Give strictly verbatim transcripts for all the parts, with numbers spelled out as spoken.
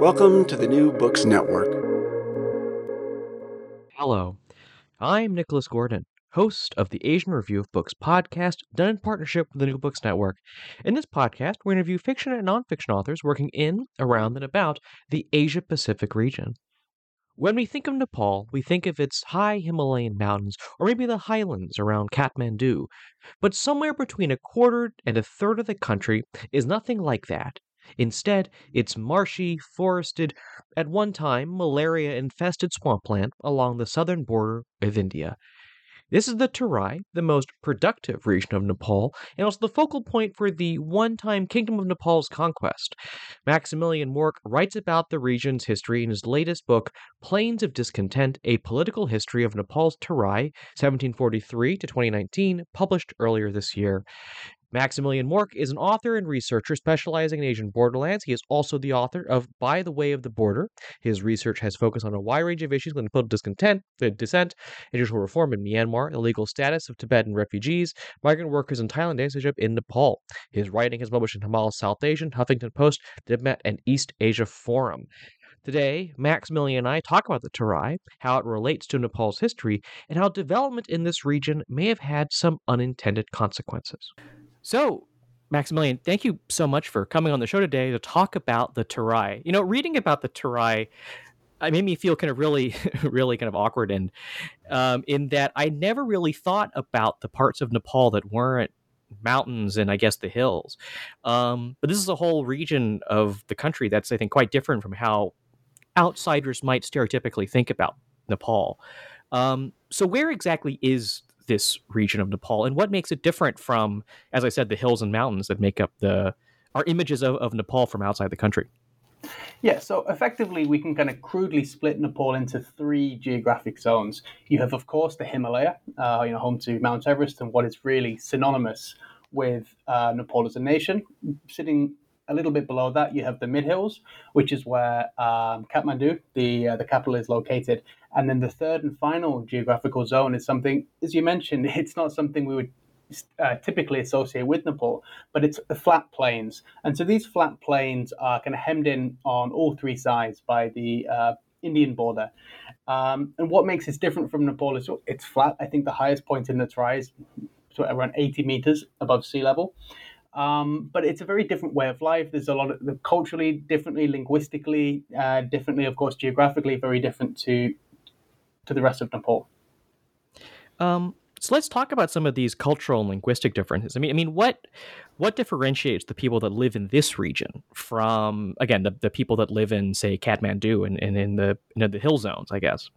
Welcome to the New Books Network. Hello, I'm Nicholas Gordon, host of the Asian Review of Books podcast, done in partnership with the New Books Network. In this podcast, we interview fiction and nonfiction authors working in, around, and about the Asia-Pacific region. When we think of Nepal, we think of its high Himalayan mountains, or maybe the highlands around Kathmandu. But somewhere between a quarter and a third of the country is nothing like that. Instead, it's marshy, forested, at one time malaria-infested swampland along the southern border of India. This is the Terai, the most productive region of Nepal, and also the focal point for the one-time Kingdom of Nepal's conquest. Maximilian Mørch writes about the region's history in his latest book, Plains of Discontent, A Political History of Nepal's Terai, seventeen forty-three to twenty nineteen, published earlier this year. Maximilian Mørch is an author and researcher specializing in Asian borderlands. He is also the author of By the Way of the Border. His research has focused on a wide range of issues, including political discontent, dissent, judicial reform in Myanmar, illegal status of Tibetan refugees, migrant workers in Thailand, and citizenship in Nepal. His writing has published in Himal Southasian, Huffington Post, Diplomat, and East Asia Forum. Today, Maximilian and I talk about the Terai, how it relates to Nepal's history, and how development in this region may have had some unintended consequences. So, Maximilian, thank you so much for coming on the show today to talk about the Terai. You know, reading about the Terai, it made me feel kind of really, really kind of awkward, and um, in that I never really thought about the parts of Nepal that weren't mountains and I guess the hills. Um, but this is a whole region of the country that's, I think, quite different from how outsiders might stereotypically think about Nepal. Um, so where exactly is this region of Nepal, and what makes it different from, as I said, the hills and mountains that make up the our images of, of Nepal from outside the country? Yeah, so effectively we can kind of crudely split Nepal into three geographic zones. You have, of course, the Himalaya, uh, you know, home to Mount Everest and what is really synonymous with uh, Nepal as a nation. Sitting a little bit below that, you have the mid-hills, which is where um, Kathmandu, the uh, the capital, is located. And then the third and final geographical zone is something, as you mentioned, it's not something we would uh, typically associate with Nepal, but it's the flat plains. And so these flat plains are kind of hemmed in on all three sides by the uh, Indian border. Um, and what makes this different from Nepal is it's flat. I think the highest point in the Terai is around eighty meters above sea level. Um, but it's a very different way of life. There's a lot of the culturally differently, linguistically uh, differently, of course, geographically very different to to the rest of Nepal. Um, so let's talk about some of these cultural and linguistic differences. I mean, I mean, what what differentiates the people that live in this region from, again, the, the people that live in, say, Kathmandu and, and in the you know, the hill zones, I guess?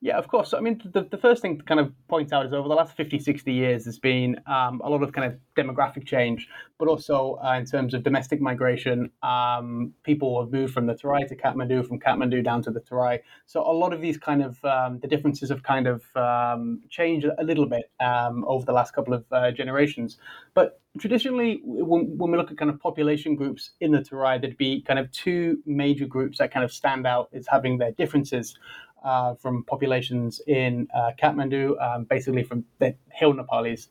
Yeah, of course. I mean, the, the first thing to kind of point out is over the last fifty, sixty years, there's been um, a lot of kind of demographic change, but also uh, in terms of domestic migration, um, people have moved from the Terai to Kathmandu, from Kathmandu down to the Terai. So a lot of these kind of, um, the differences have kind of um, changed a little bit um, over the last couple of uh, generations. But traditionally, when, when we look at kind of population groups in the Terai, there'd be kind of two major groups that kind of stand out as having their differences. Uh, from populations in uh, Kathmandu, um, basically from the hill Nepalis.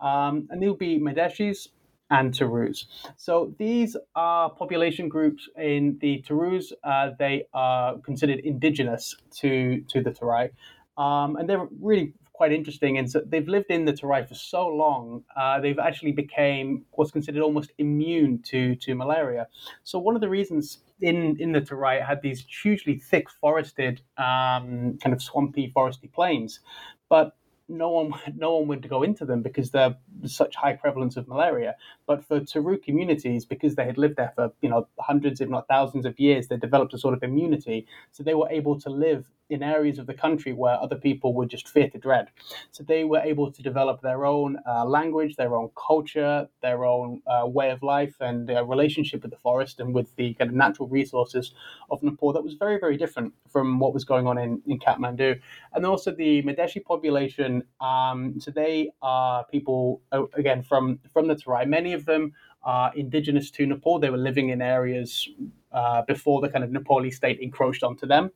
Um, and they'll be Madheshis and Tharus. So these are population groups in the Tharus. Uh, they are considered indigenous to, to the Terai. Um, and they're really quite interesting. And so they've lived in the Terai for so long, uh, they've actually became what's considered almost immune to, to malaria. So one of the reasons in, in the Terai, it had these hugely thick forested, um, kind of swampy foresty plains, but no one no one would go into them because there's such high prevalence of malaria. But for Tharu communities, because they had lived there for, you know, hundreds if not thousands of years, they developed a sort of immunity. So they were able to live in areas of the country where other people would just fear to dread. So they were able to develop their own uh, language, their own culture, their own uh, way of life, and their relationship with the forest and with the kind of natural resources of Nepal that was very, very different from what was going on in, in Kathmandu. And also the Madhesi population, um, so they are people, again, from, from the Terai. Many of them are indigenous to Nepal. They were living in areas uh, before the kind of Nepali state encroached onto them.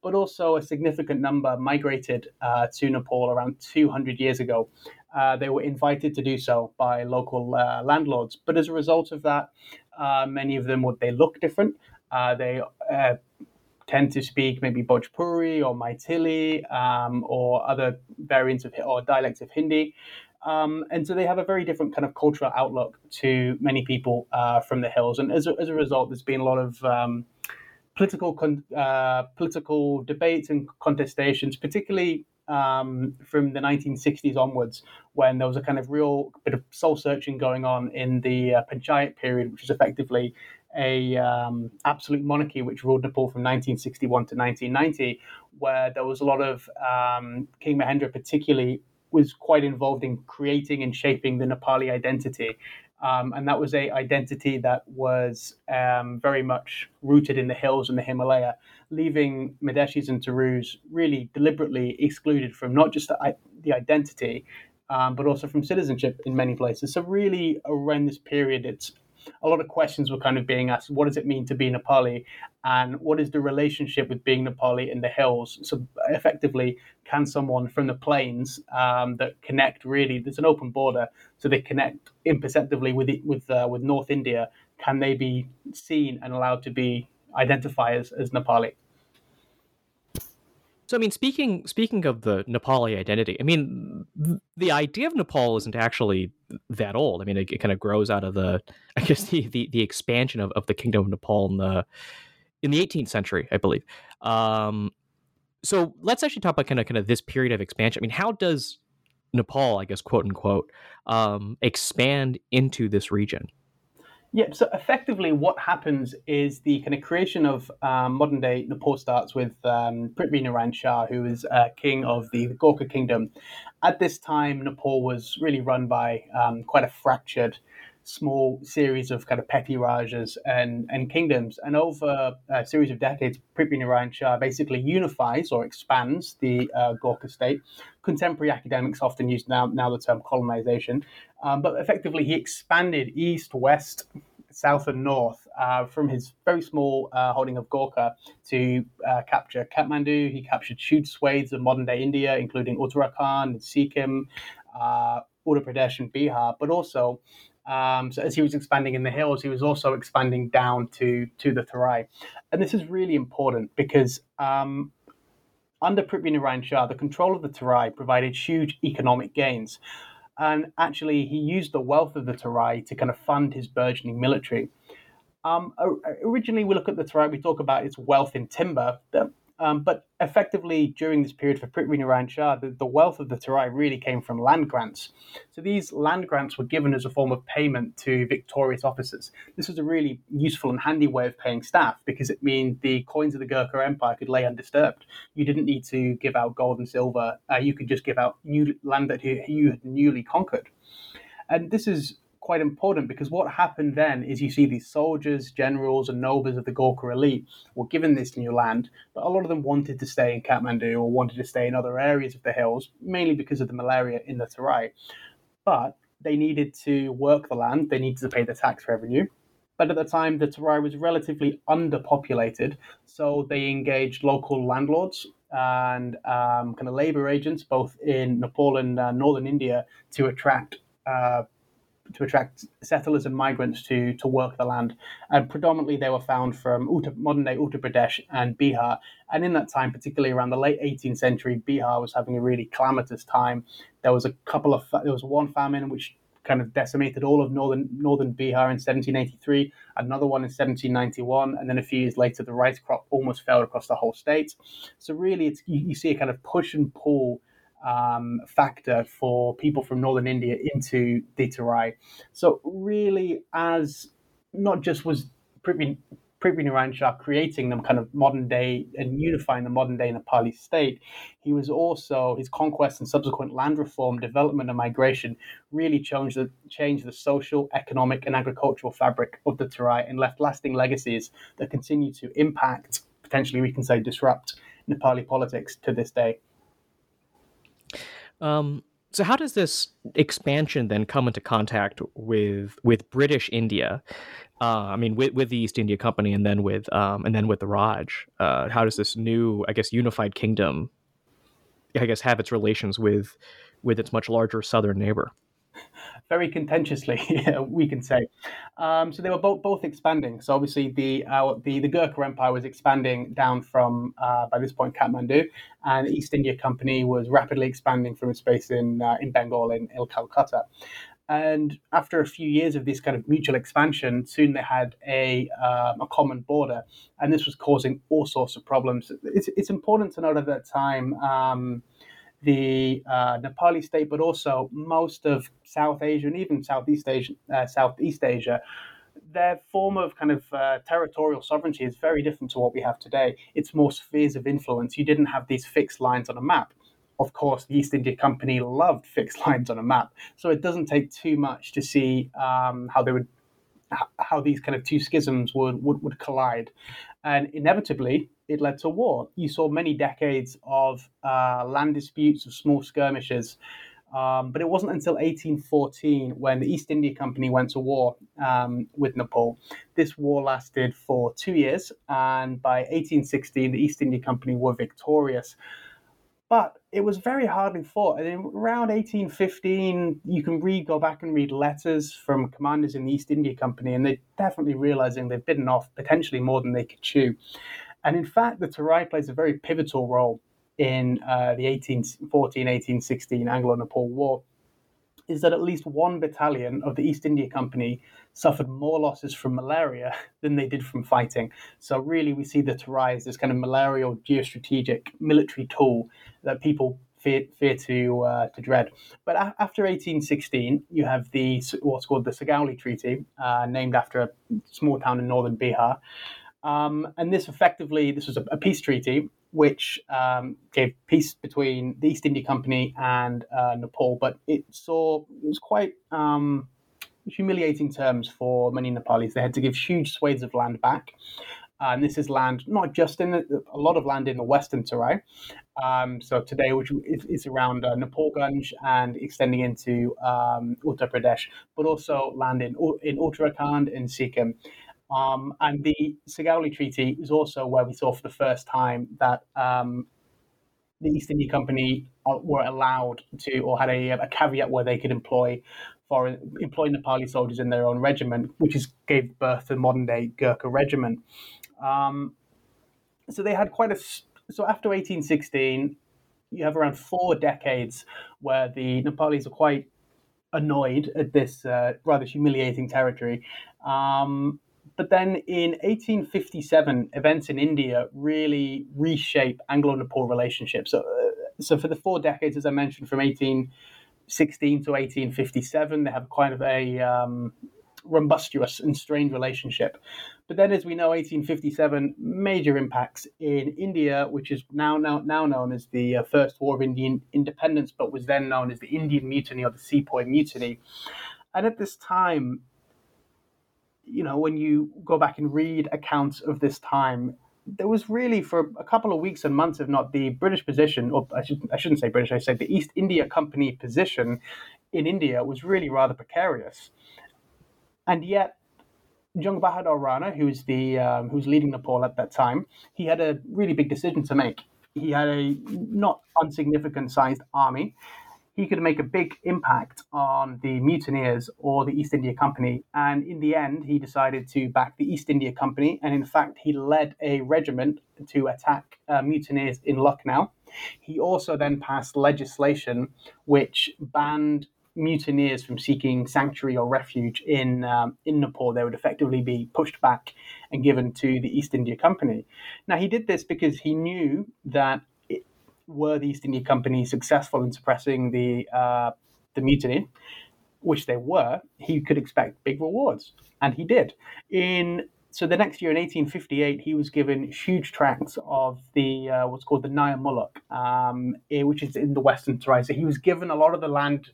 But also a significant number migrated uh, to Nepal around two hundred years ago. Uh, they were invited to do so by local uh, landlords. But as a result of that, uh, many of them, would they look different. Uh, they uh, tend to speak maybe Bhojpuri or Maithili um, or other variants of or dialects of Hindi. Um, and so they have a very different kind of cultural outlook to many people uh, from the hills. And as a, as a result, there's been a lot of um, political con- uh, political debates and contestations, particularly um, from the nineteen sixties onwards, when there was a kind of real bit of soul-searching going on in the uh, Panchayat period, which is effectively a um, absolute monarchy which ruled Nepal from nineteen sixty-one to nineteen ninety, where there was a lot of um, King Mahendra particularly was quite involved in creating and shaping the Nepali identity. Um, and that was a identity that was um, very much rooted in the hills and the Himalaya, leaving Madheshis and Tharus really deliberately excluded from not just the, the identity, um, but also from citizenship in many places. So really around this period, it's a lot of questions were kind of being asked. What does it mean to be Nepali? And what is the relationship with being Nepali in the hills? So effectively, can someone from the plains um, that connect really, there's an open border, so they connect imperceptibly with the, with uh, with North India, can they be seen and allowed to be identified as, as Nepali? So, I mean, speaking speaking of the Nepali identity, I mean, th- the idea of Nepal isn't actually that old. I mean, it, it kind of grows out of the, I guess, the the, the expansion of, of the Kingdom of Nepal in the in the eighteenth century, I believe. Um, so let's actually talk about kind of kind of this period of expansion. I mean, how does Nepal, I guess, quote unquote, um, expand into this region? Yeah, so effectively what happens is the kind of creation of um, modern day Nepal starts with um, Prithvi Narayan Shah, who is uh, king of the Gorkha kingdom. At this time, Nepal was really run by um, quite a fractured small series of kind of petty rajas and, and kingdoms. And over a series of decades, Prithvi Narayan Shah basically unifies or expands the uh, Gorkha state. Contemporary academics often use now, now the term colonization. Um, but effectively, he expanded east, west, south and north uh, from his very small uh, holding of Gorkha to uh, capture Kathmandu. He captured huge swathes of modern-day India, including Uttarakhand and Sikkim, uh, Uttar Pradesh and Bihar, but also Um, so as he was expanding in the hills, he was also expanding down to, to the Terai. And this is really important because um, under Prithvi Narayan Shah, the control of the Terai provided huge economic gains. And actually, he used the wealth of the Terai to kind of fund his burgeoning military. Um, originally, we look at the Terai, we talk about its wealth in timber. Um, but effectively, during this period for Prithvi Narayan Shah, the, the wealth of the Terai really came from land grants. So these land grants were given as a form of payment to victorious officers. This was a really useful and handy way of paying staff because it meant the coins of the Gorkha Empire could lay undisturbed. You didn't need to give out gold and silver. Uh, you could just give out new land that you, you had newly conquered. And this is quite important because what happened then is you see these soldiers, generals and nobles of the Gorkha elite were given this new land, but a lot of them wanted to stay in Kathmandu or wanted to stay in other areas of the hills, mainly because of the malaria in the Terai. But they needed to work the land, they needed to pay the tax revenue. But at the time, the Terai was relatively underpopulated, so they engaged local landlords and um, kind of labor agents, both in Nepal and uh, northern India, to attract uh, to attract settlers and migrants to to work the land. And predominantly they were found from Uttar, modern-day Uttar Pradesh and Bihar. And in that time, particularly around the late eighteenth century, Bihar was having a really calamitous time. There was a couple of, there was one famine which kind of decimated all of northern northern Bihar in seventeen eighty-three, another one in seventeen ninety-one, and then a few years later, the rice crop almost failed across the whole state. So really, it's, you, you see a kind of push and pull Um, factor for people from northern India into the Terai. So really, as not just was Prithvi Narayan Shah creating them kind of modern day and unifying the modern day Nepali state, he was also, his conquest and subsequent land reform, development and migration really changed the, changed the social, economic and agricultural fabric of the Terai and left lasting legacies that continue to impact, potentially we can say disrupt, Nepali politics to this day. Um, so how does this expansion then come into contact with with British India? Uh, I mean, with, with the East India Company, and then with um, and then with the Raj. Uh, how does this new, I guess, unified kingdom, I guess, have its relations with with its much larger southern neighbor? Very contentiously, we can say. Um, so they were both both expanding. So obviously the uh, the the Gorkha Empire was expanding down from uh, by this point Kathmandu, and the East India Company was rapidly expanding from its base in uh, in Bengal in Calcutta. And after a few years of this kind of mutual expansion, soon they had a um, a common border, and this was causing all sorts of problems. It's it's important to note at that time. Um, the uh, Nepali state, but also most of South Asia and even Southeast Asia, uh, Southeast Asia, their form of kind of uh, territorial sovereignty is very different to what we have today. It's more spheres of influence. You didn't have these fixed lines on a map. Of course, the East India Company loved fixed lines on a map. So it doesn't take too much to see um, how they would, how these kind of two schisms would, would, would collide. And inevitably, it led to war. You saw many decades of uh, land disputes, of small skirmishes, um, but it wasn't until eighteen fourteen when the East India Company went to war um, with Nepal. This war lasted for two years, and by eighteen sixteen, the East India Company were victorious. But it was very hardly fought. And in around eighteen fifteen, you can read, go back and read letters from commanders in the East India Company, and they're definitely realizing they've bitten off potentially more than they could chew. And in fact, the Terai plays a very pivotal role in uh, the eighteen fourteen eighteen sixteen Anglo-Nepal War, is that at least one battalion of the East India Company suffered more losses from malaria than they did from fighting. So really, we see the Terai as this kind of malarial geostrategic military tool that people fear, fear to uh, to dread. But a- after eighteen sixteen, you have the what's called the Sagauli Treaty, uh, named after a small town in northern Bihar. Um, and this effectively, this was a, a peace treaty, which um, gave peace between the East India Company and uh, Nepal. But it saw, it was quite um, humiliating terms for many Nepalis. They had to give huge swathes of land back. Uh, and this is land, not just in the, a lot of land in the Western Terai. Um, so today, which is, is around uh, Nepalganj and extending into um, Uttar Pradesh, but also land in, in Uttarakhand and Sikkim. Um, and the Sagauli Treaty is also where we saw for the first time that um, the East India Company were allowed to, or had a, a caveat where they could employ foreign, employ Nepali soldiers in their own regiment, which is, gave birth to the modern-day Gorkha regiment. Um, so they had quite a... So after eighteen sixteen, you have around four decades where the Nepalis are quite annoyed at this uh, rather humiliating territory. Um But then in eighteen fifty-seven, events in India really reshape Anglo-Nepal relationships. So, uh, so for the four decades, as I mentioned, from eighteen sixteen to eighteen fifty-seven, they have kind of a um, rumbustious and strained relationship. But then, as we know, eighteen fifty-seven, major impacts in India, which is now now, now known as the uh, First War of Indian Independence, but was then known as the Indian Mutiny or the Sepoy Mutiny. And at this time, you know, when you go back and read accounts of this time, there was really for a couple of weeks and months, if not the British position, or I, should, I shouldn't say British, I say the East India Company position in India was really rather precarious. And yet, Jung Bahadur Rana, who's the um, who's leading Nepal at that time, he had a really big decision to make. He had a not insignificant sized army. He could make a big impact on the mutineers or the East India Company. And in the end, he decided to back the East India Company. And in fact, he led a regiment to attack uh, mutineers in Lucknow. He also then passed legislation which banned mutineers from seeking sanctuary or refuge in um, in Nepal, they would effectively be pushed back and given to the East India Company. Now, he did this because he knew that it, were the East India Company successful in suppressing the uh, the mutiny, which they were, he could expect big rewards, and he did. In so the next year, in eighteen fifty-eight, he was given huge tracts of the uh, what's called the Naya Muluk, um, which is in the Western Terai. So he was given a lot of the land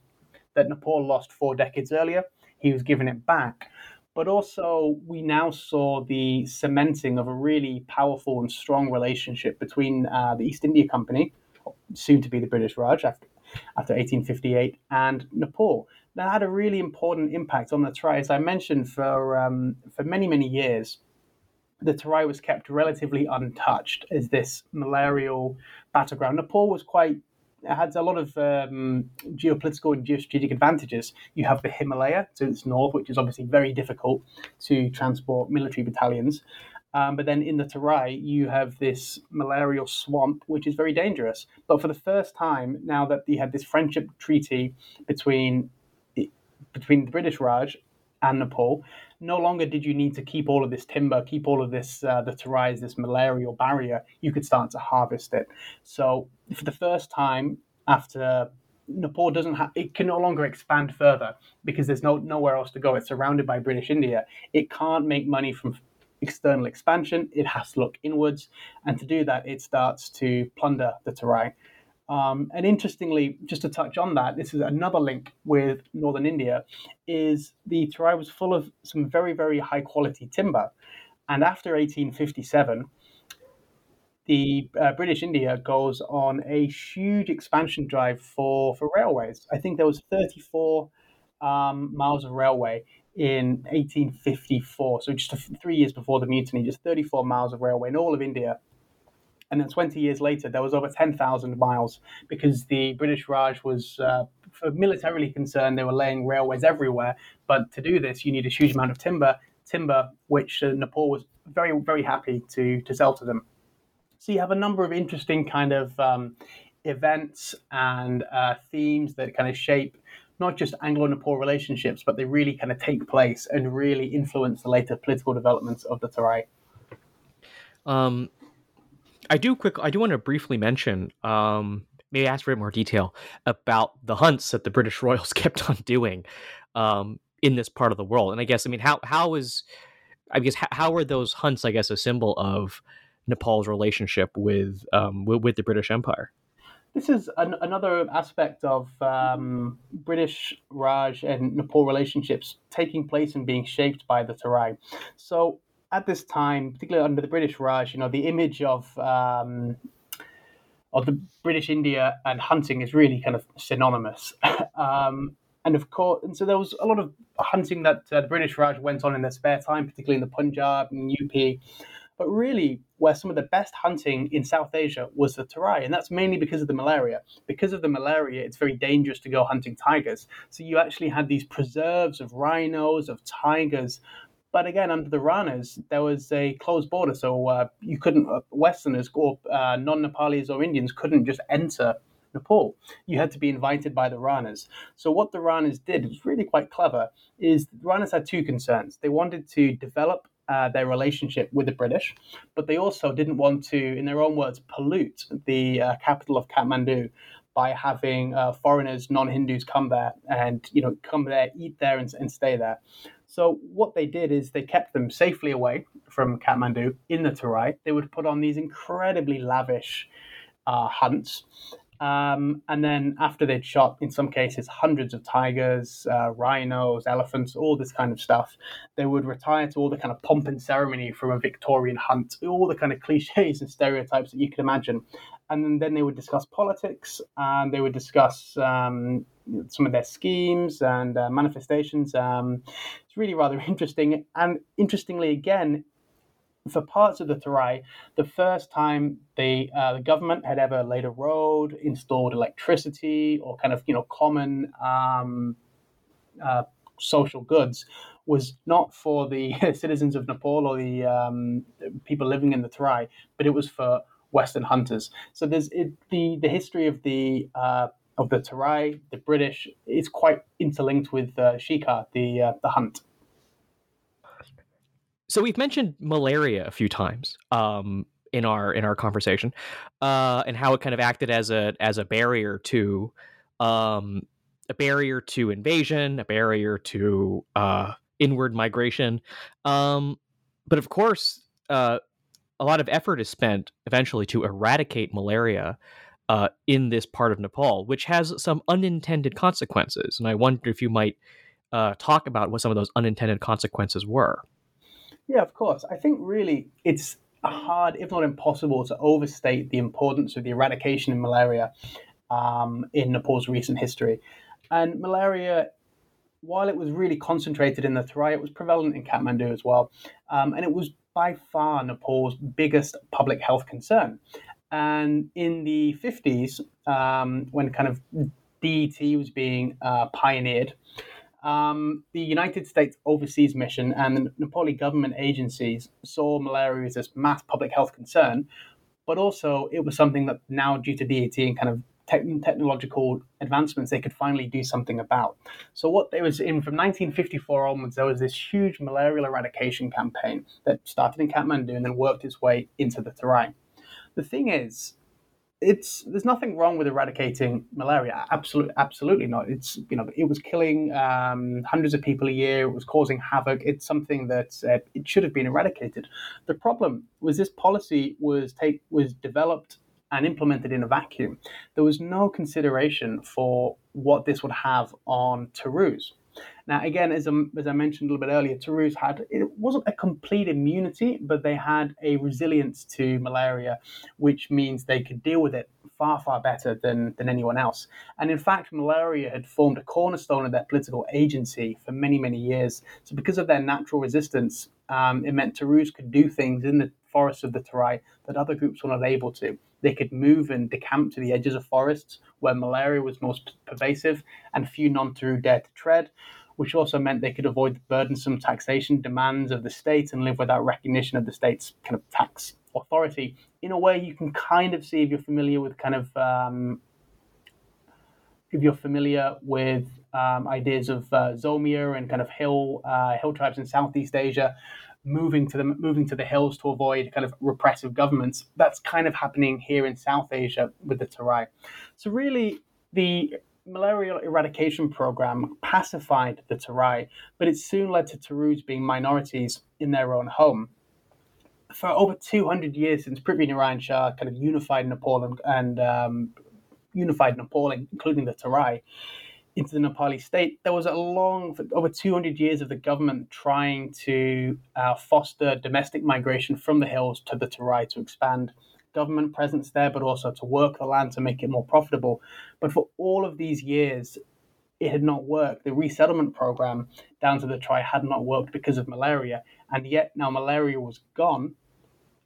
that Nepal lost four decades earlier. He was given it back. But also, we now saw the cementing of a really powerful and strong relationship between uh, the East India Company, soon to be the British Raj, after, after eighteen fifty-eight, and Nepal. That had a really important impact on the Terai. As I mentioned, for um, for many, many years, the Terai was kept relatively untouched as this malarial battleground. Nepal was quite, it had a lot of um, geopolitical and geostrategic advantages. You have the Himalaya to its north, which is obviously very difficult to transport military battalions. Um, but then in the Terai, you have this malarial swamp, which is very dangerous. But for the first time, now that you had this friendship treaty between between the British Raj and Nepal, no longer did you need to keep all of this timber, keep all of this, uh, the Terai, this malarial barrier. You could start to harvest it. So for the first time, after Nepal doesn't have, it can no longer expand further because there's no nowhere else to go. It's surrounded by British India. It can't make money from external expansion. It has to look inwards. And to do that, it starts to plunder the Terai. Um, and interestingly, just to touch on that, this is another link with northern India, is the Terai was full of some very, very high-quality timber. And after eighteen fifty-seven, the uh, British India goes on a huge expansion drive for, for railways. I think there was thirty-four um, miles of railway in eighteen fifty-four, so just a, three years before the mutiny, just thirty-four miles of railway in all of India. And then twenty years later, there was over ten thousand miles because the British Raj was uh, militarily concerned. They were laying railways everywhere. But to do this, you need a huge amount of timber, timber which uh, Nepal was very, very happy to, to sell to them. So you have a number of interesting kind of um, events and uh, themes that kind of shape not just Anglo-Nepal relationships, but they really kind of take place and really influence the later political developments of the Terai. Um. I do quick. I do want to briefly mention, um, maybe ask for a bit more detail about the hunts that the British royals kept on doing um, in this part of the world. And I guess, I mean, how how is, I guess, how, how are those hunts, I guess, a symbol of Nepal's relationship with um, with, with the British Empire? This is an, another aspect of um, British Raj and Nepal relationships taking place and being shaped by the Terai. So, at this time, particularly under the British Raj, you know, the image of um, of the British India and hunting is really kind of synonymous. um, and of course, and so there was a lot of hunting that uh, the British Raj went on in their spare time, particularly in the Punjab and U P. But really, where some of the best hunting in South Asia was the Terai, and that's mainly because of the malaria. Because of the malaria, it's very dangerous to go hunting tigers. So you actually had these preserves of rhinos, of tigers. But again, under the Ranas, there was a closed border, so uh, you couldn't, uh, Westerners or uh, non-Nepalis or Indians couldn't just enter Nepal. You had to be invited by the Ranas. So what the Ranas did, was really quite clever, is the Ranas had two concerns. They wanted to develop uh, their relationship with the British, but they also didn't want to, in their own words, pollute the uh, capital of Kathmandu by having uh, foreigners, non-Hindus come there and, you know, come there, eat there and, and stay there. So what they did is they kept them safely away from Kathmandu in the Terai. They would put on these incredibly lavish uh, hunts. Um, and then after they'd shot, in some cases, hundreds of tigers, uh, rhinos, elephants, all this kind of stuff, they would retire to all the kind of pomp and ceremony from a Victorian hunt, all the kind of cliches and stereotypes that you could imagine. And then they would discuss politics, and they would discuss um, some of their schemes and uh, manifestations. Um, it's really rather interesting. And interestingly, again, for parts of the Terai, the first time the uh, the government had ever laid a road, installed electricity, or kind of, you know, common um, uh, social goods was not for the citizens of Nepal or the um, people living in the Terai, but it was for Western hunters. So there's it, the the history of the uh, of the Terai, the British, is quite interlinked with uh, Shikar, the uh, the hunt. So we've mentioned malaria a few times um, in our in our conversation, uh, and how it kind of acted as a as a barrier to um, a barrier to invasion, a barrier to uh, inward migration. Um, but of course, uh, a lot of effort is spent eventually to eradicate malaria uh, in this part of Nepal, which has some unintended consequences. And I wonder if you might uh, talk about what some of those unintended consequences were. Yeah, of course. I think really it's hard, if not impossible, to overstate the importance of the eradication of malaria um, in Nepal's recent history. And malaria, while it was really concentrated in the Terai, it was prevalent in Kathmandu as well. Um, and it was by far Nepal's biggest public health concern. And in the fifties, um, when kind of D D T was being uh, pioneered, Um, the United States Overseas Mission and the Nepali government agencies saw malaria as this mass public health concern, but also it was something that now, due to D D T and kind of te- technological advancements, they could finally do something about. So what they was in from nineteen fifty-four onwards, there was this huge malarial eradication campaign that started in Kathmandu and then worked its way into the Terai. The thing is, It's there's nothing wrong with eradicating malaria. Absolutely, absolutely not. It's you know it was killing um, hundreds of people a year. It was causing havoc. It's something that uh, it should have been eradicated. The problem was this policy was take was developed and implemented in a vacuum. There was no consideration for what this would have on Tharu's. Now, again, as, um, as I mentioned a little bit earlier, Tharu's had, it wasn't a complete immunity, but they had a resilience to malaria, which means they could deal with it far, far better than, than anyone else. And in fact, malaria had formed a cornerstone of their political agency for many, many years. So because of their natural resistance, um, it meant Tharu's could do things in the forests of the Terai that other groups were not able to. They could move and decamp to the edges of forests where malaria was most pervasive and few non-Tharu dared to tread, which also meant they could avoid the burdensome taxation demands of the state and live without recognition of the state's kind of tax authority. In a way, you can kind of see if you're familiar with kind of um, if you're familiar with um, ideas of uh, Zomia and kind of hill uh, hill tribes in Southeast Asia. moving to the moving to the hills to avoid kind of repressive governments. That's kind of happening here in South Asia with the Terai. So really, the malarial eradication program pacified the Terai, but it soon led to Tharu's being minorities in their own home. For over two hundred years since Prithvi Narayan Shah kind of unified Nepal and, and um, unified Nepal, including the Terai, into the Nepali state, there was a long, for over two hundred years of the government trying to uh, foster domestic migration from the hills to the Terai to expand government presence there, but also to work the land to make it more profitable. But for all of these years, it had not worked. The resettlement program down to the Terai had not worked because of malaria. And yet now malaria was gone.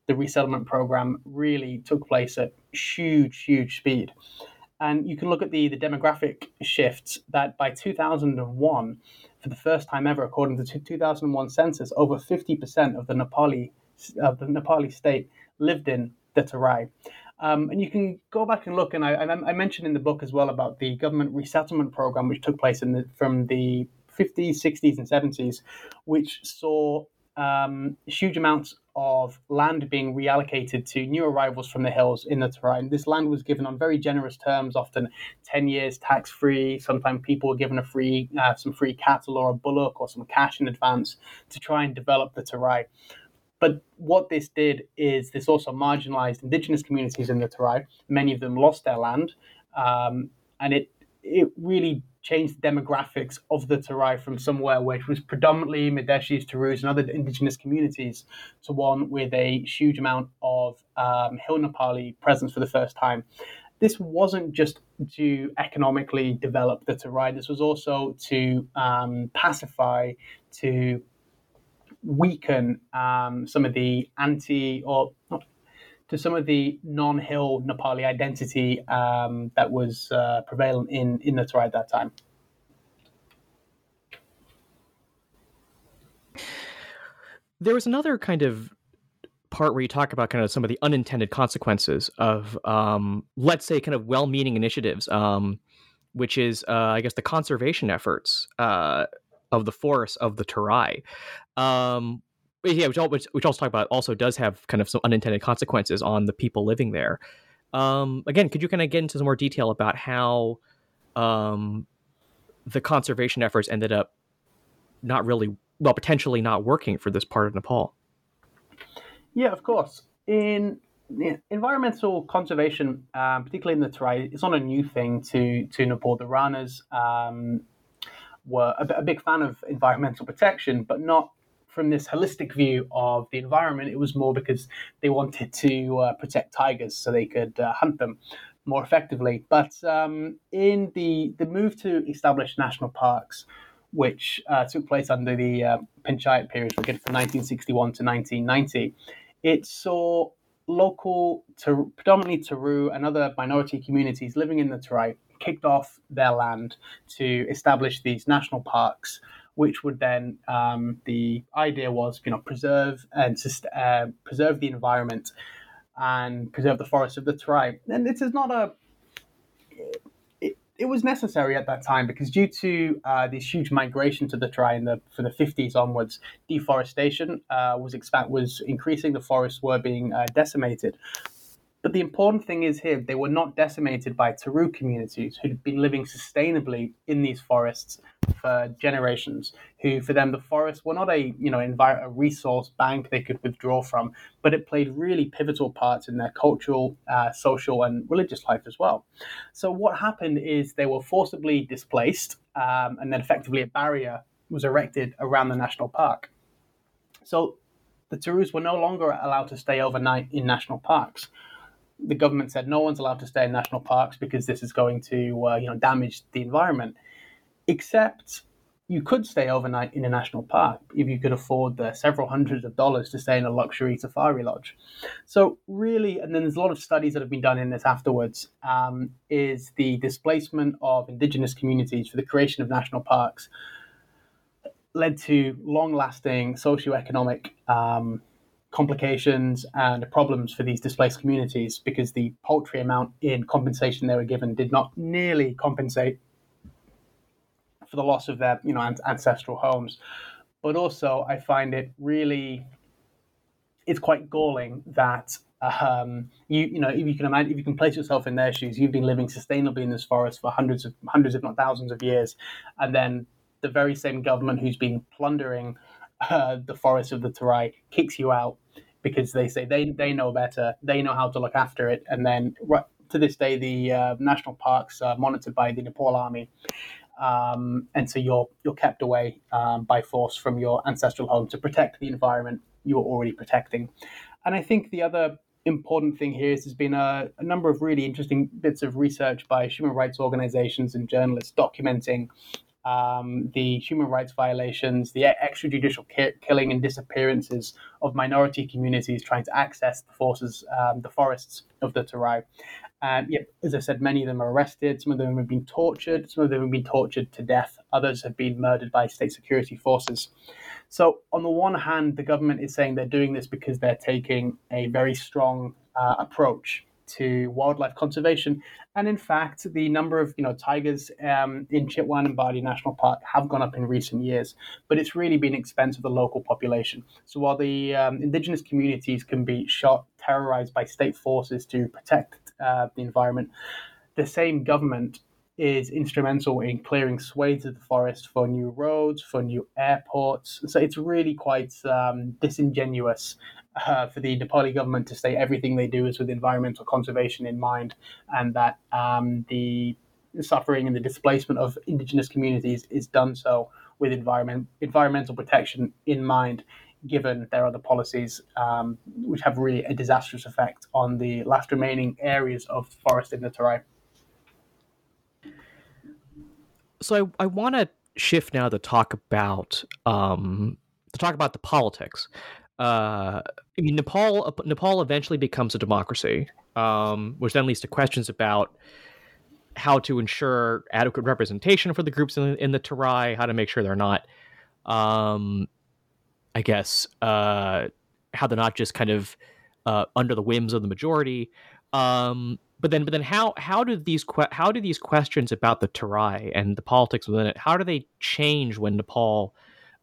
The resettlement program really took place at huge, huge speed. And you can look at the, the demographic shifts that by two thousand one, for the first time ever, according to the two thousand one census, over fifty percent of the Nepali of the Nepali state lived in the Terai. Um, and you can go back and look. And I, I mentioned in the book as well about the government resettlement program, which took place in the, from the fifties, sixties, and seventies, which saw um, huge amounts of land being reallocated to new arrivals from the hills in the Terai. This land was given on very generous terms, often ten years tax-free. Sometimes people were given a free, uh, some free cattle or a bullock or some cash in advance to try and develop the Terai. But what this did is this also marginalized indigenous communities in the Terai. Many of them lost their land, um, and it it really changed the demographics of the Terai from somewhere which was predominantly Madheshis, Tharus, and other indigenous communities to one with a huge amount of um, hill Nepali presence for the first time. This wasn't just to economically develop the Terai. This was also to um, pacify, to weaken um, some of the anti or not to some of the non-hill Nepali identity um, that was uh, prevalent in, in the Terai at that time. There was another kind of part where you talk about kind of some of the unintended consequences of, um, let's say, kind of well-meaning initiatives. Um, which is, uh, I guess, the conservation efforts uh, of the forests of the Terai. Um, yeah, which, all, which, which also talk about also does have kind of some unintended consequences on the people living there. Um, again, could you kind of get into some more detail about how um, the conservation efforts ended up not really, well, potentially not working for this part of Nepal? Yeah, of course. In yeah, environmental conservation, uh, particularly in the Terai, it's not a new thing to to Nepal. The Ranas um, were a, a big fan of environmental protection, but not from this holistic view of the environment. It was more because they wanted to uh, protect tigers so they could uh, hunt them more effectively. But um, in the, the move to establish national parks, which uh, took place under the uh, Panchayat period, from nineteen sixty-one to nineteen ninety, it saw local, ter- predominantly Tharu and other minority communities living in the Terai kicked off their land to establish these national parks, which would then, um, the idea was, you know, preserve and uh, preserve the environment and preserve the forests of the Terai. And this is not a, it, it was necessary at that time because due to uh, this huge migration to the Terai in the from the fifties onwards, deforestation uh, was expand was increasing. The forests were being uh, decimated. But the important thing is here, they were not decimated by Tharu communities who'd been living sustainably in these forests for generations, who for them, the forests were not a, you know, envir- a resource bank they could withdraw from, but it played really pivotal parts in their cultural, uh, social and religious life as well. So what happened is they were forcibly displaced um, and then effectively a barrier was erected around the national park. So the Tharus were no longer allowed to stay overnight in national parks. The government said no one's allowed to stay in national parks because this is going to, uh, you know, damage the environment. Except you could stay overnight in a national park if you could afford the several hundreds of dollars to stay in a luxury safari lodge. So really, and then there's a lot of studies that have been done in this afterwards, um, is the displacement of indigenous communities for the creation of national parks led to long-lasting socioeconomic um complications and problems for these displaced communities because the paltry amount in compensation they were given did not nearly compensate for the loss of their, you know, ancestral homes. But also, I find it really, it's quite galling that um, you, you know, if you can imagine, if you can place yourself in their shoes, you've been living sustainably in this forest for hundreds of hundreds, if not thousands, of years, and then the very same government who's been plundering uh, the forests of the Terai kicks you out. Because they say they they know better, they know how to look after it. And then right, to this day, the uh, national parks are monitored by the Nepal army. Um, and so you're you're kept away um, by force from your ancestral home to protect the environment you were already protecting. And I think the other important thing here is there's been a, a number of really interesting bits of research by human rights organizations and journalists documenting Um, the human rights violations, the extrajudicial ki- killing and disappearances of minority communities trying to access the forces, um, the forests of the Terai. Um, yeah, as I said, many of them are arrested. Some of them have been tortured. Some of them have been tortured to death. Others have been murdered by state security forces. So on the one hand, the government is saying they're doing this because they're taking a very strong uh, approach to wildlife conservation, and in fact the number of, you know, tigers um, in Chitwan and Badi National Park have gone up in recent years, but it's really been expensive to the local population. So while the um, indigenous communities can be shot, terrorized by state forces to protect uh, the environment, the same government is instrumental in clearing swathes of the forest for new roads, for new airports. So it's really quite um, disingenuous Uh, for the Nepali government to say everything they do is with environmental conservation in mind, and that um, the suffering and the displacement of indigenous communities is done so with environment environmental protection in mind, given their other policies um, which have really a disastrous effect on the last remaining areas of forest in the Terai. So I, I want to shift now to talk about um, to talk about the politics. Uh, I mean, Nepal. Nepal eventually becomes a democracy, um, which then leads to questions about how to ensure adequate representation for the groups in, in the Terai, how to make sure they're not, um, I guess, uh, how they're not just kind of uh, under the whims of the majority. Um, But then, but then, how how do these que- how do these questions about the Terai and the politics within it, how do they change when Nepal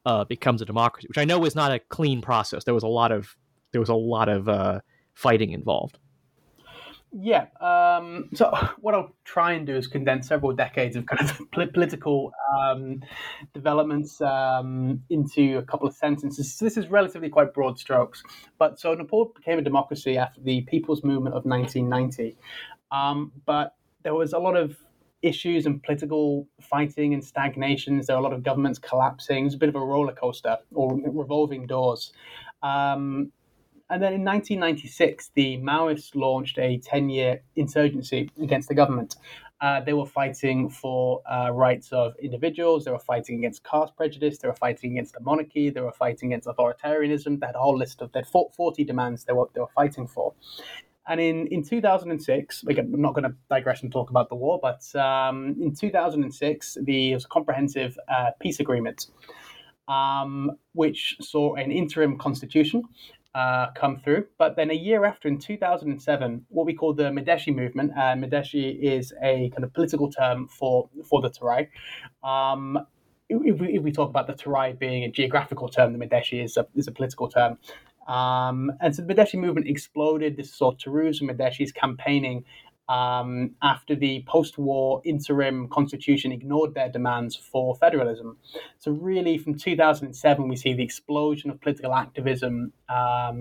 uh, becomes a democracy? Which I know is not a clean process. There was a lot of there was a lot of uh, fighting involved. Yeah. Um, so what I'll try and do is condense several decades of kind of political um, developments um, into a couple of sentences. So this is relatively quite broad strokes. But so Nepal became a democracy after the People's Movement of nineteen ninety. Um, but there was a lot of issues and political fighting and stagnations. There were a lot of governments collapsing. It was a bit of a roller coaster or revolving doors. Um And then in nineteen ninety-six, the Maoists launched a ten-year insurgency against the government. Uh, they were fighting for uh, rights of individuals. They were fighting against caste prejudice. They were fighting against the monarchy. They were fighting against authoritarianism. They had a whole list of they had forty demands they were they were fighting for. And in, in two thousand six, again, I'm not going to digress and talk about the war, but um, in two thousand six, the, there was a comprehensive uh, peace agreement, um, which saw an interim constitution Uh, come through. But then a year after, in two thousand seven, what we call the Madhesi movement, uh, Madhesi is a kind of political term for, for the Terai. Um, if, we, if we talk about the Terai being a geographical term, the Madhesi is a, is a political term. Um, and so the Madhesi movement exploded. This saw Tharus and Madhesis campaigning um, after the post-war interim constitution ignored their demands for federalism. So really from two thousand seven, we see the explosion of political activism um,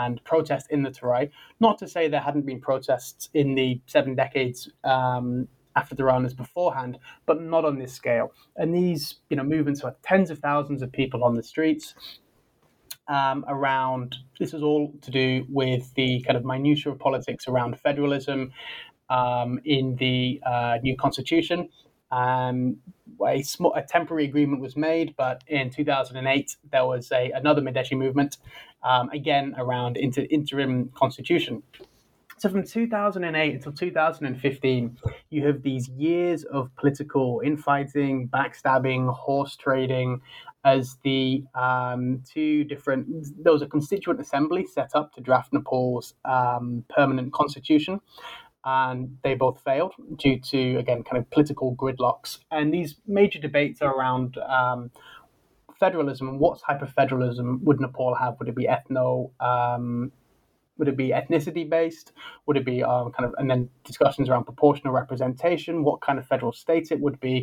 and protest in the Terai. Not to say there hadn't been protests in the seven decades um, after the Ranas beforehand, but not on this scale. And these, you know, movements were tens of thousands of people on the streets. Um, around this was all to do with the kind of minutiae of politics around federalism um, in the uh, new constitution. Um, a, small, a temporary agreement was made, but in two thousand eight there was a another Madhesi movement, um, again around inter, interim constitution. So from two thousand eight until two thousand fifteen, you have these years of political infighting, backstabbing, horse trading, as the um, two different, there was a constituent assembly set up to draft Nepal's um, permanent constitution, and they both failed due to, again, kind of political gridlocks. And these major debates are around um, federalism and what type of federalism would Nepal have? Would it be ethno, um, would it be ethnicity based? Would it be um, kind of, and then discussions around proportional representation, what kind of federal state it would be.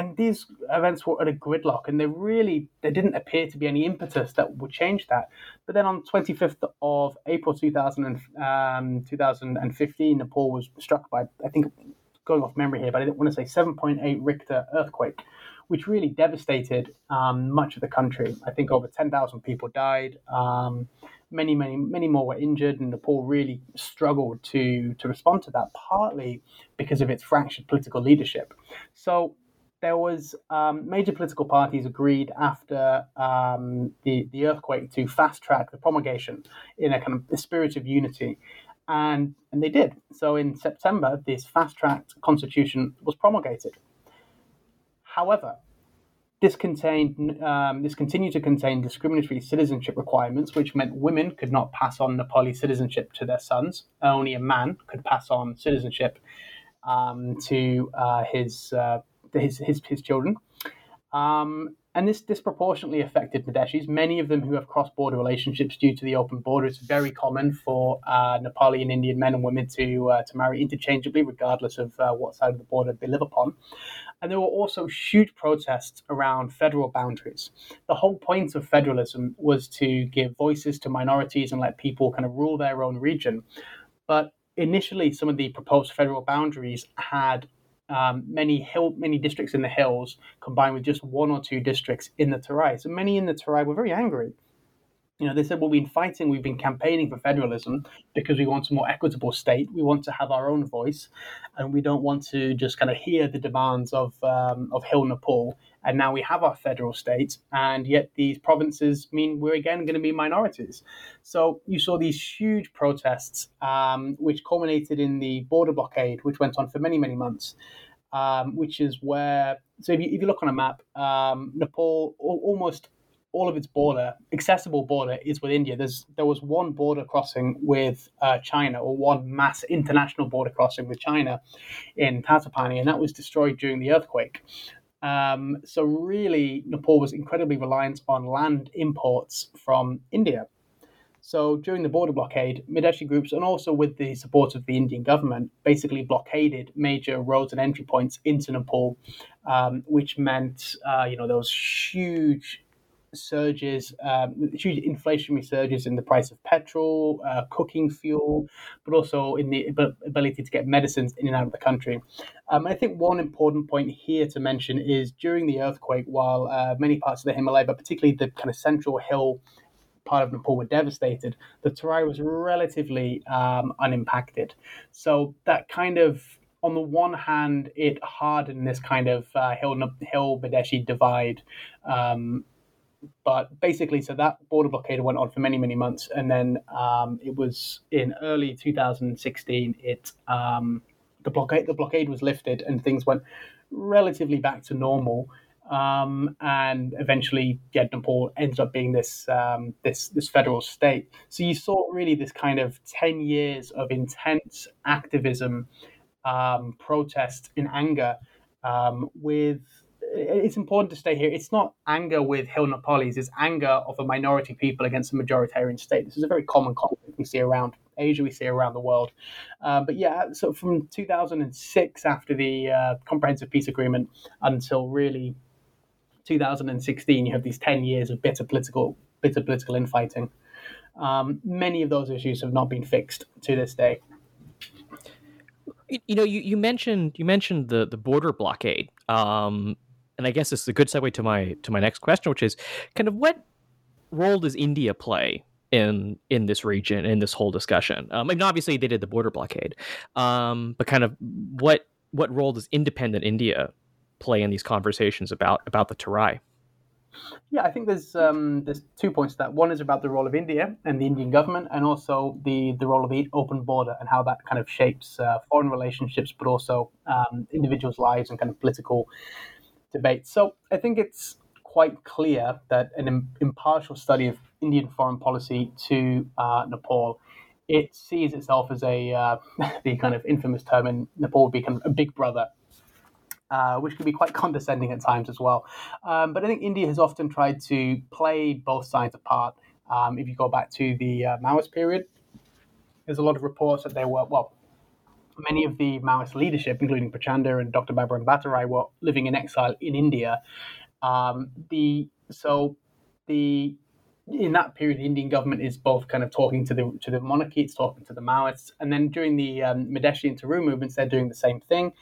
And these events were at a gridlock, and they really, there didn't appear to be any impetus that would change that. But then on twenty-fifth of April two thousand, um, twenty fifteen, Nepal was struck by, I think, going off memory here, but I didn't want to say seven point eight Richter earthquake, which really devastated um, much of the country. I think over ten thousand people died. Um, many, many, many more were injured, and Nepal really struggled to, to respond to that, partly because of its fractured political leadership. So there was um, major political parties agreed after um, the, the earthquake to fast-track the promulgation in a kind of a spirit of unity. And, and they did. So in September, this fast-tracked constitution was promulgated. However, this contained um, this continued to contain discriminatory citizenship requirements, which meant women could not pass on Nepali citizenship to their sons. Only a man could pass on citizenship um, to uh, his uh His, his his children, um, and this disproportionately affected Madheshis, many of them who have cross-border relationships due to the open border. It's very common for uh, Nepali and Indian men and women to uh, to marry interchangeably, regardless of uh, what side of the border they live upon. And there were also huge protests around federal boundaries. The whole point of federalism was to give voices to minorities and let people kind of rule their own region. But initially, some of the proposed federal boundaries had Um, many hill, many districts in the hills combined with just one or two districts in the Terai. So many in the Terai were very angry. You know, they said, well, we've been fighting, we've been campaigning for federalism because we want a more equitable state. We want to have our own voice, and we don't want to just kind of hear the demands of um, of Hill Nepal. And now we have our federal state, and yet these provinces mean we're again going to be minorities. So you saw these huge protests, um, which culminated in the border blockade, which went on for many, many months, um, which is where, so if you, if you look on a map, um, Nepal al- almost all of its border, accessible border, is with India. There's there was one border crossing with uh, China, or one mass international border crossing with China in Tatsapani, and that was destroyed during the earthquake. Um, so really, Nepal was incredibly reliant on land imports from India. So during the border blockade, Madhesi groups, and also with the support of the Indian government, basically blockaded major roads and entry points into Nepal, um, which meant uh, you know those huge surges, um, huge inflationary surges in the price of petrol, uh, cooking fuel, but also in the ability to get medicines in and out of the country. Um, I think one important point here to mention is during the earthquake, while uh, many parts of the Himalaya, but particularly the kind of central hill part of Nepal were devastated, the Terai was relatively um, unimpacted. So that kind of, on the one hand, it hardened this kind of uh, hill hill Madhesi divide. Um, but basically, so that border blockade went on for many, many months. And then um, it was in early two thousand sixteen, it um, the blockade the blockade was lifted and things went relatively back to normal. Um, and eventually, yeah, Nepal ends up being this um, this this federal state. So you saw really this kind of ten years of intense activism, um, protest, and anger. Um, with it's important to stay here. It's not anger with Hill Nepalis. It's anger of a minority people against a majoritarian state. This is a very common conflict we see around Asia, we see around the world. Uh, but yeah, so from two thousand six, after the uh, Comprehensive Peace Agreement, until really two thousand sixteen, you have these ten years of bitter political bitter political infighting. Um, many of those issues have not been fixed to this day. You know, you, you mentioned you mentioned the, the border blockade, um, and I guess this is a good segue to my to my next question, which is kind of what role does India play in in this region, in this whole discussion? Um, I mean, obviously they did the border blockade, um, but kind of what what role does independent India play in these conversations about about the Terai? Yeah, I think there's um, there's two points to that. One is about the role of India and the Indian government, and also the, the role of the open border and how that kind of shapes uh, foreign relationships, but also um, individuals' lives and kind of political debates. So I think it's quite clear that an impartial study of Indian foreign policy to uh, Nepal, it sees itself as a uh, the kind of infamous term in Nepal would be kind of a big brother. Uh, which can be quite condescending at times as well. Um, but I think India has often tried to play both sides apart. Um, if you go back to the uh, Maoist period, there's a lot of reports that there were, well, many of the Maoist leadership, including Prachanda and Doctor Babaram Bhattarai, were living in exile in India. Um, the so the in that period, the Indian government is both kind of talking to the to the monarchy, it's talking to the Maoists, and then during the um, Madhesi and Tharu movements, they're doing the same thing.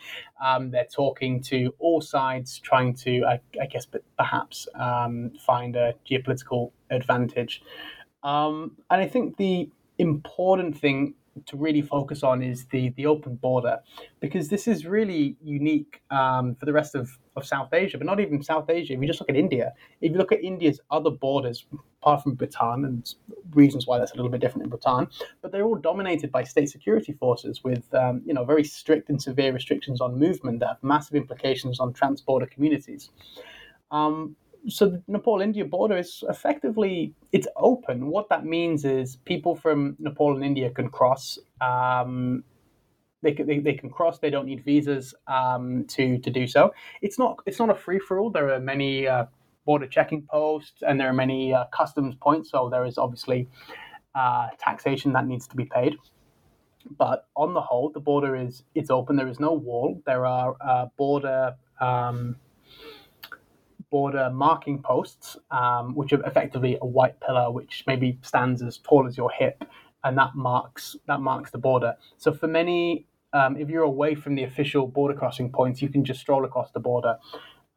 Um, they're talking to all sides, trying to, I, I guess, but perhaps um, find a geopolitical advantage. Um, and I think the important thing to really focus on is the the open border, because this is really unique um, for the rest of, of South Asia, but not even South Asia. If you just look at India, if you look at India's other borders, apart from Bhutan, and reasons why that's a little bit different in Bhutan, but they're all dominated by state security forces with um, you know very strict and severe restrictions on movement that have massive implications on trans-border communities. Um, So the Nepal-India border is effectively, it's open. What that means is people from Nepal and India can cross. Um, they, can, they they can cross. They don't need visas um, to to do so. It's not it's not a free-for-all. There are many uh, border checking posts and there are many uh, customs points. So there is obviously uh, taxation that needs to be paid. But on the whole, the border is it's open. There is no wall. There are uh, border. Um, border marking posts, um, which are effectively a white pillar, which maybe stands as tall as your hip, and that marks that marks the border. So for many, um, if you're away from the official border crossing points, you can just stroll across the border,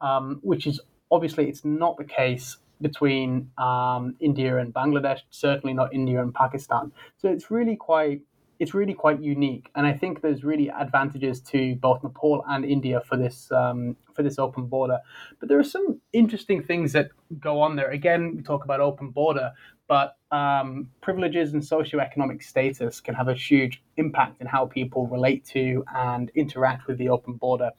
um, which is obviously it's not the case between um, India and Bangladesh, certainly not India and Pakistan. So it's really quite it's really quite unique, and I think there's really advantages to both Nepal and India for this um, for this open border. But there are some interesting things that go on there. Again, we talk about open border, but um, privileges and socioeconomic status can have a huge impact in how people relate to and interact with the open border.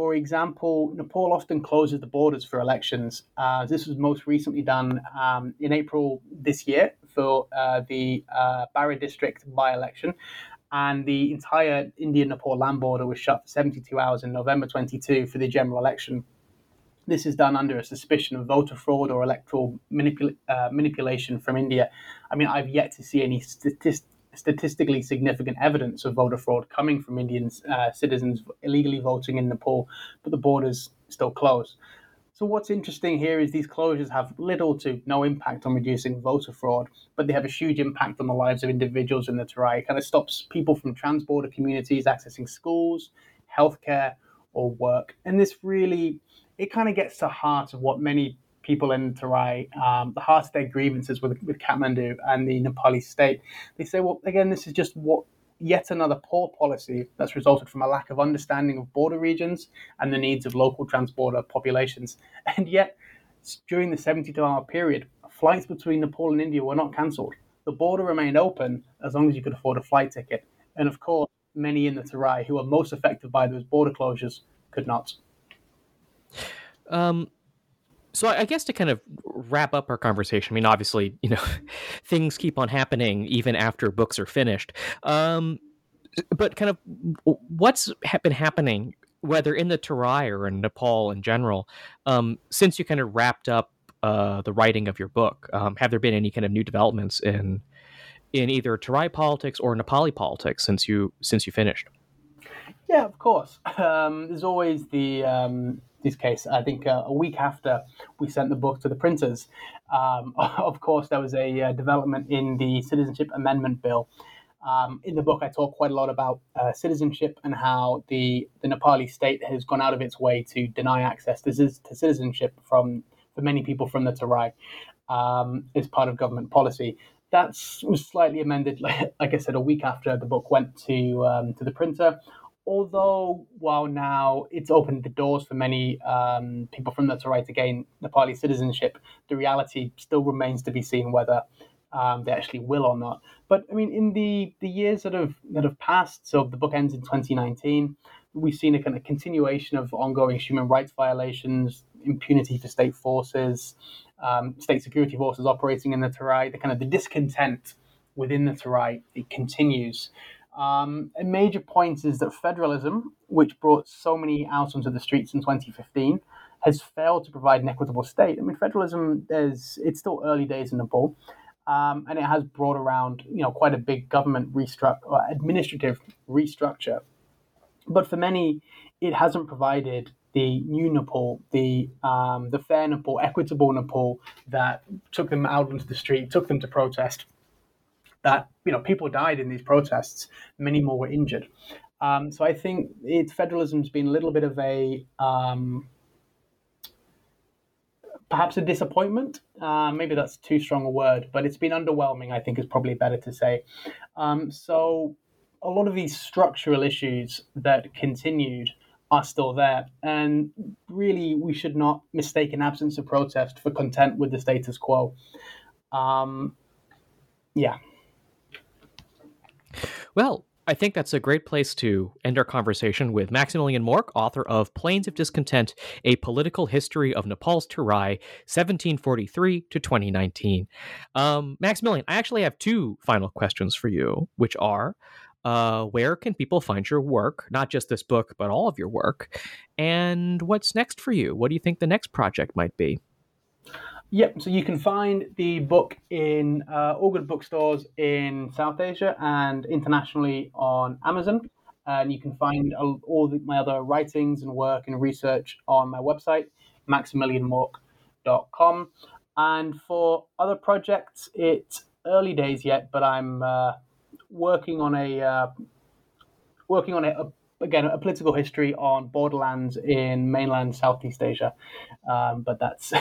For example, Nepal often closes the borders for elections. Uh, this was most recently done um, in April this year for uh, the uh, Bara district by-election. And the entire India-Nepal land border was shut for seventy-two hours in November twenty-two for the general election. This is done under a suspicion of voter fraud or electoral manipula- uh, manipulation from India. I mean, I've yet to see any statist- statistically significant evidence of voter fraud coming from Indian uh, citizens illegally voting in Nepal, but the border's still closed. So what's interesting here is these closures have little to no impact on reducing voter fraud, but they have a huge impact on the lives of individuals in the Terai. It kind of stops people from trans-border communities accessing schools, healthcare, or work. And this really, it kind of gets to the heart of what many people in Terai, um, the heart of their grievances with, with Kathmandu and the Nepali state. They say, well, again, this is just what yet another poor policy that's resulted from a lack of understanding of border regions and the needs of local trans-border populations. And yet, during the seventy-two hour period, flights between Nepal and India were not cancelled. The border remained open as long as you could afford a flight ticket. And of course, many in the Terai who are most affected by those border closures could not. Um. So I guess to kind of wrap up our conversation, I mean, obviously, you know, things keep on happening even after books are finished. Um, but kind of what's been happening, whether in the Terai or in Nepal in general, um, since you kind of wrapped up uh, the writing of your book? Um, have there been any kind of new developments in in either Terai politics or Nepali politics since you since you finished? Yeah, of course. Um, there's always the... Um... this case, I think uh, a week after we sent the book to the printers, um, of course, there was a uh, development in the Citizenship Amendment Bill. Um, in the book, I talk quite a lot about uh, citizenship and how the, the Nepali state has gone out of its way to deny access to, to citizenship from for many people from the Terai um, as part of government policy. That was slightly amended, like, like I said, a week after the book went to um, to the printer. Although, while now it's opened the doors for many um, people from the Terai to gain Nepali citizenship, the reality still remains to be seen whether um, they actually will or not. But I mean, in the, the years that have that have passed, so the book ends in twenty nineteen, we've seen a kind of continuation of ongoing human rights violations, impunity for state forces, um, state security forces operating in the Terai. The kind of the discontent within the Terai, it continues. Um, a major point is that federalism, which brought so many out onto the streets in twenty fifteen, has failed to provide an equitable state. I mean, federalism, there's, it's still early days in Nepal, um, and it has brought around, you know, quite a big government restruct- or administrative restructure. But for many, it hasn't provided the new Nepal, the um, the fair Nepal, equitable Nepal that took them out onto the street, took them to protest. That, you know, people died in these protests, many more were injured. Um, so I think it, federalism's been a little bit of a, um, perhaps a disappointment. Uh, maybe that's too strong a word, but it's been underwhelming, I think is probably better to say. Um, so a lot of these structural issues that continued are still there. And really, we should not mistake an absence of protest for content with the status quo. Um, yeah. Well, I think that's a great place to end our conversation with Maximilian Mørch, author of Plains of Discontent, A Political History of Nepal's Terai, seventeen forty-three to twenty nineteen. Um, Maximilian, I actually have two final questions for you, which are, uh, where can people find your work? Not just this book, but all of your work. And what's next for you? What do you think the next project might be? Yep, so you can find the book in uh, all good bookstores in South Asia and internationally on Amazon. And you can find all, all the, my other writings and work and research on my website, maximilian mørch dot com. And for other projects, it's early days yet, but I'm uh, working on a, uh, working on a, a again, a political history on borderlands in mainland Southeast Asia. Um, but that's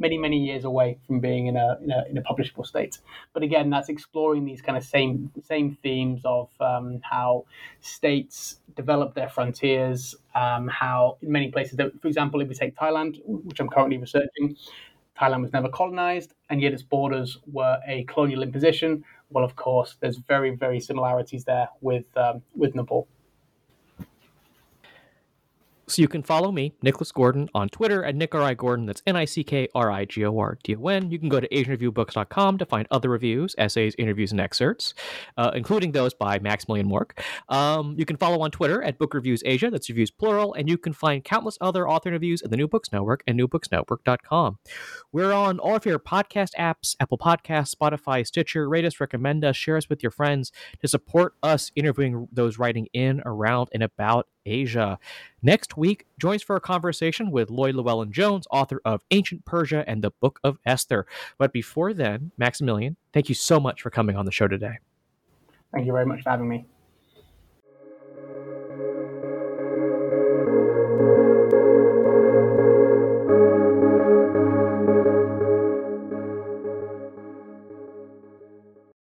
many, many years away from being in a, in a in a publishable state. But again, that's exploring these kind of same same themes of um, how states develop their frontiers, um, how in many places, for example, if we take Thailand, which I'm currently researching, Thailand was never colonized, and yet its borders were a colonial imposition. Well, of course, there's very, very similarities there with um, with Nepal. So you can follow me, Nicholas Gordon, on Twitter at NickRIGordon. That's N I C K R I G O R D O N. You can go to asian review books dot com to find other reviews, essays, interviews, and excerpts, uh, including those by Maximilian Mørch. Um, you can follow on Twitter at Book Reviews Asia. That's reviews plural. And you can find countless other author interviews at the New Books Network and new books network dot com. We're on all of your podcast apps, Apple Podcasts, Spotify, Stitcher. Rate us, recommend us, share us with your friends to support us interviewing those writing in, around, and about Asia. Next week, join us for a conversation with Lloyd Llewellyn Jones, author of Ancient Persia and the Book of Esther. But before then, Maximilian, thank you so much for coming on the show today. Thank you very much for having me.